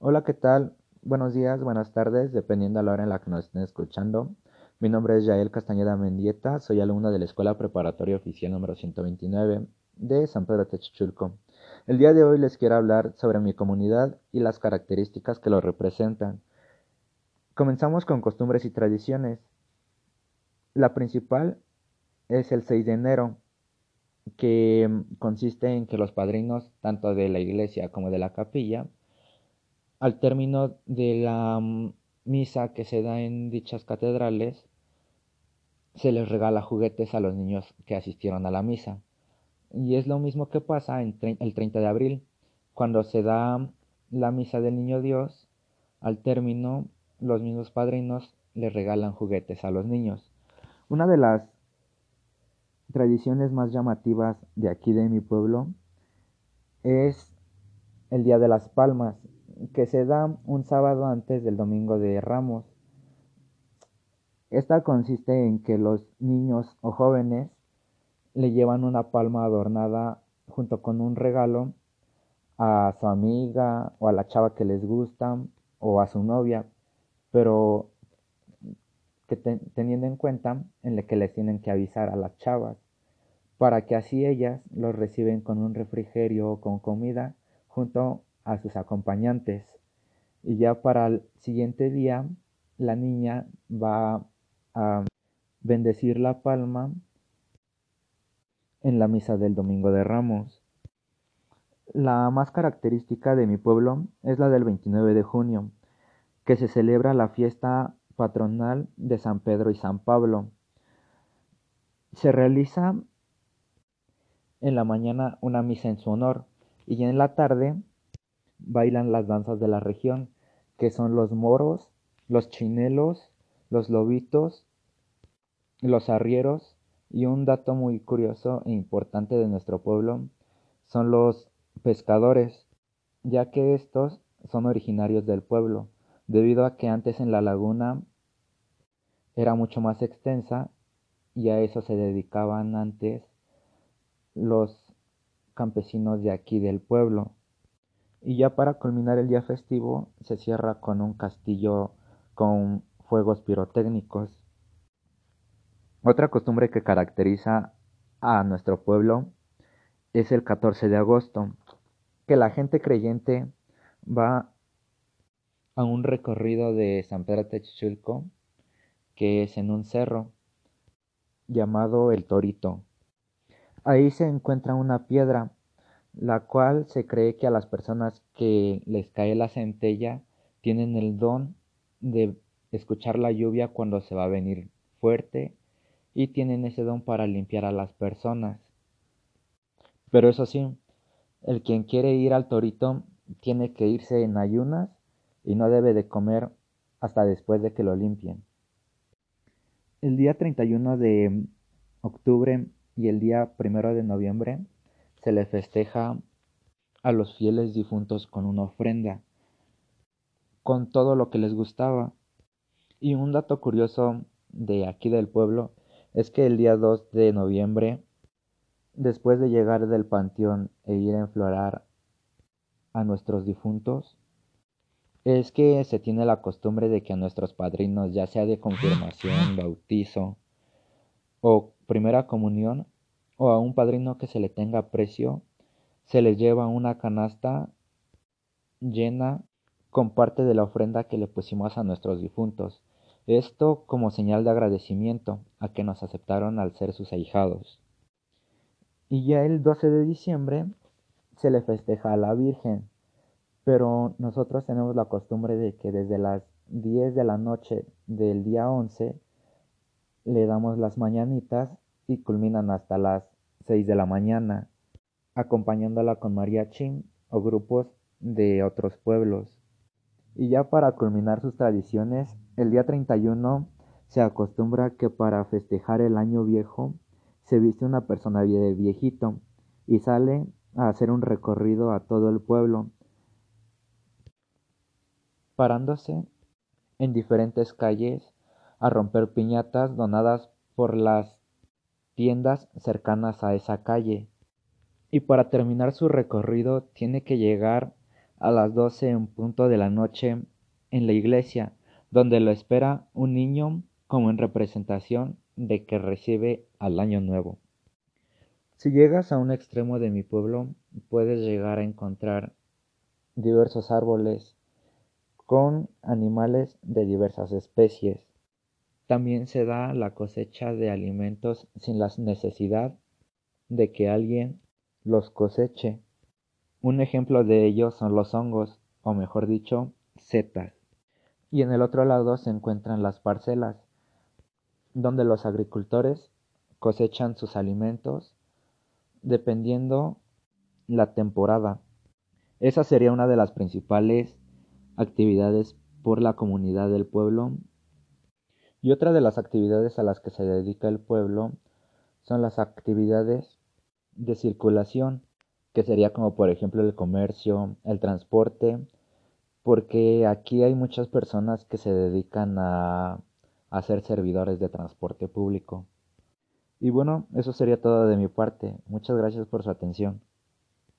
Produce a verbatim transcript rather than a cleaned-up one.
Hola, ¿qué tal? Buenos días, buenas tardes, dependiendo a la hora en la que nos estén escuchando. Mi nombre es Yael Castañeda Mendieta, soy alumna de la Escuela Preparatoria Oficial número ciento veintinueve de San Pedro Techichulco. El día de hoy les quiero hablar sobre mi comunidad y las características que lo representan. Comenzamos con costumbres y tradiciones. La principal es el seis de enero, que consiste en que los padrinos, tanto de la iglesia como de la capilla, al término de la misa que se da en dichas catedrales, se les regala juguetes a los niños que asistieron a la misa. Y es lo mismo que pasa en el treinta de abril, cuando se da la misa del Niño Dios. Al término, los mismos padrinos les regalan juguetes a los niños. Una de las tradiciones más llamativas de aquí de mi pueblo es el Día de las Palmas, que se da un sábado antes del Domingo de Ramos. Esta consiste en que los niños o jóvenes le llevan una palma adornada junto con un regalo a su amiga o a la chava que les gusta o a su novia, pero que te, teniendo en cuenta en el que les tienen que avisar a las chavas para que así ellas los reciben con un refrigerio o con comida junto a sus acompañantes. Y ya para el siguiente día la niña va a bendecir la palma en la misa del Domingo de Ramos. La más característica de mi pueblo es la del veintinueve de junio, que se celebra la fiesta patronal de San Pedro y San Pablo. Se realiza en la mañana una misa en su honor y en la tarde bailan las danzas de la región, que son los moros, los chinelos, los lobitos, los arrieros, y un dato muy curioso e importante de nuestro pueblo son los pescadores, ya que estos son originarios del pueblo, debido a que antes en la laguna era mucho más extensa y a eso se dedicaban antes los campesinos de aquí del pueblo. Y ya para culminar el día festivo se cierra con un castillo con fuegos pirotécnicos. Otra costumbre que caracteriza a nuestro pueblo es el catorce de agosto, que la gente creyente va a un recorrido de San Pedro Techichulco, que es en un cerro llamado El Torito. Ahí se encuentra una piedra, la cual se cree que a las personas que les cae la centella tienen el don de escuchar la lluvia cuando se va a venir fuerte y tienen ese don para limpiar a las personas. Pero eso sí, el quien quiere ir al Torito tiene que irse en ayunas y no debe de comer hasta después de que lo limpien. El día treinta y uno de octubre y el día primero de noviembre se le festeja a los fieles difuntos con una ofrenda, con todo lo que les gustaba. Y un dato curioso de aquí del pueblo es que el día dos de noviembre, después de llegar del panteón e ir a enflorar a nuestros difuntos, es que se tiene la costumbre de que a nuestros padrinos, ya sea de confirmación, bautizo o primera comunión, o a un padrino que se le tenga aprecio, se les lleva una canasta llena con parte de la ofrenda que le pusimos a nuestros difuntos. Esto como señal de agradecimiento a que nos aceptaron al ser sus ahijados. Y ya el doce de diciembre se le festeja a la Virgen, pero nosotros tenemos la costumbre de que desde las diez de la noche del día once le damos las mañanitas y culminan hasta las seis de la mañana, acompañándola con mariachi o grupos de otros pueblos. Y ya para culminar sus tradiciones, el día treinta y uno se acostumbra que para festejar el año viejo se viste una persona de viejito y sale a hacer un recorrido a todo el pueblo, parándose en diferentes calles a romper piñatas donadas por las tiendas cercanas a esa calle. Y para terminar su recorrido tiene que llegar a las doce en punto de la noche en la iglesia, donde lo espera un niño como en representación de que recibe al año nuevo. Si llegas a un extremo de mi pueblo, puedes llegar a encontrar diversos árboles con animales de diversas especies. También se da la cosecha de alimentos sin la necesidad de que alguien los coseche. Un ejemplo de ello son los hongos, o mejor dicho, setas. Y en el otro lado se encuentran las parcelas, donde los agricultores cosechan sus alimentos dependiendo la temporada. Esa sería una de las principales actividades por la comunidad del pueblo. Y otra de las actividades a las que se dedica el pueblo son las actividades de circulación, que sería como por ejemplo el comercio, el transporte, porque aquí hay muchas personas que se dedican a, a ser servidores de transporte público. Y bueno, eso sería todo de mi parte. Muchas gracias por su atención.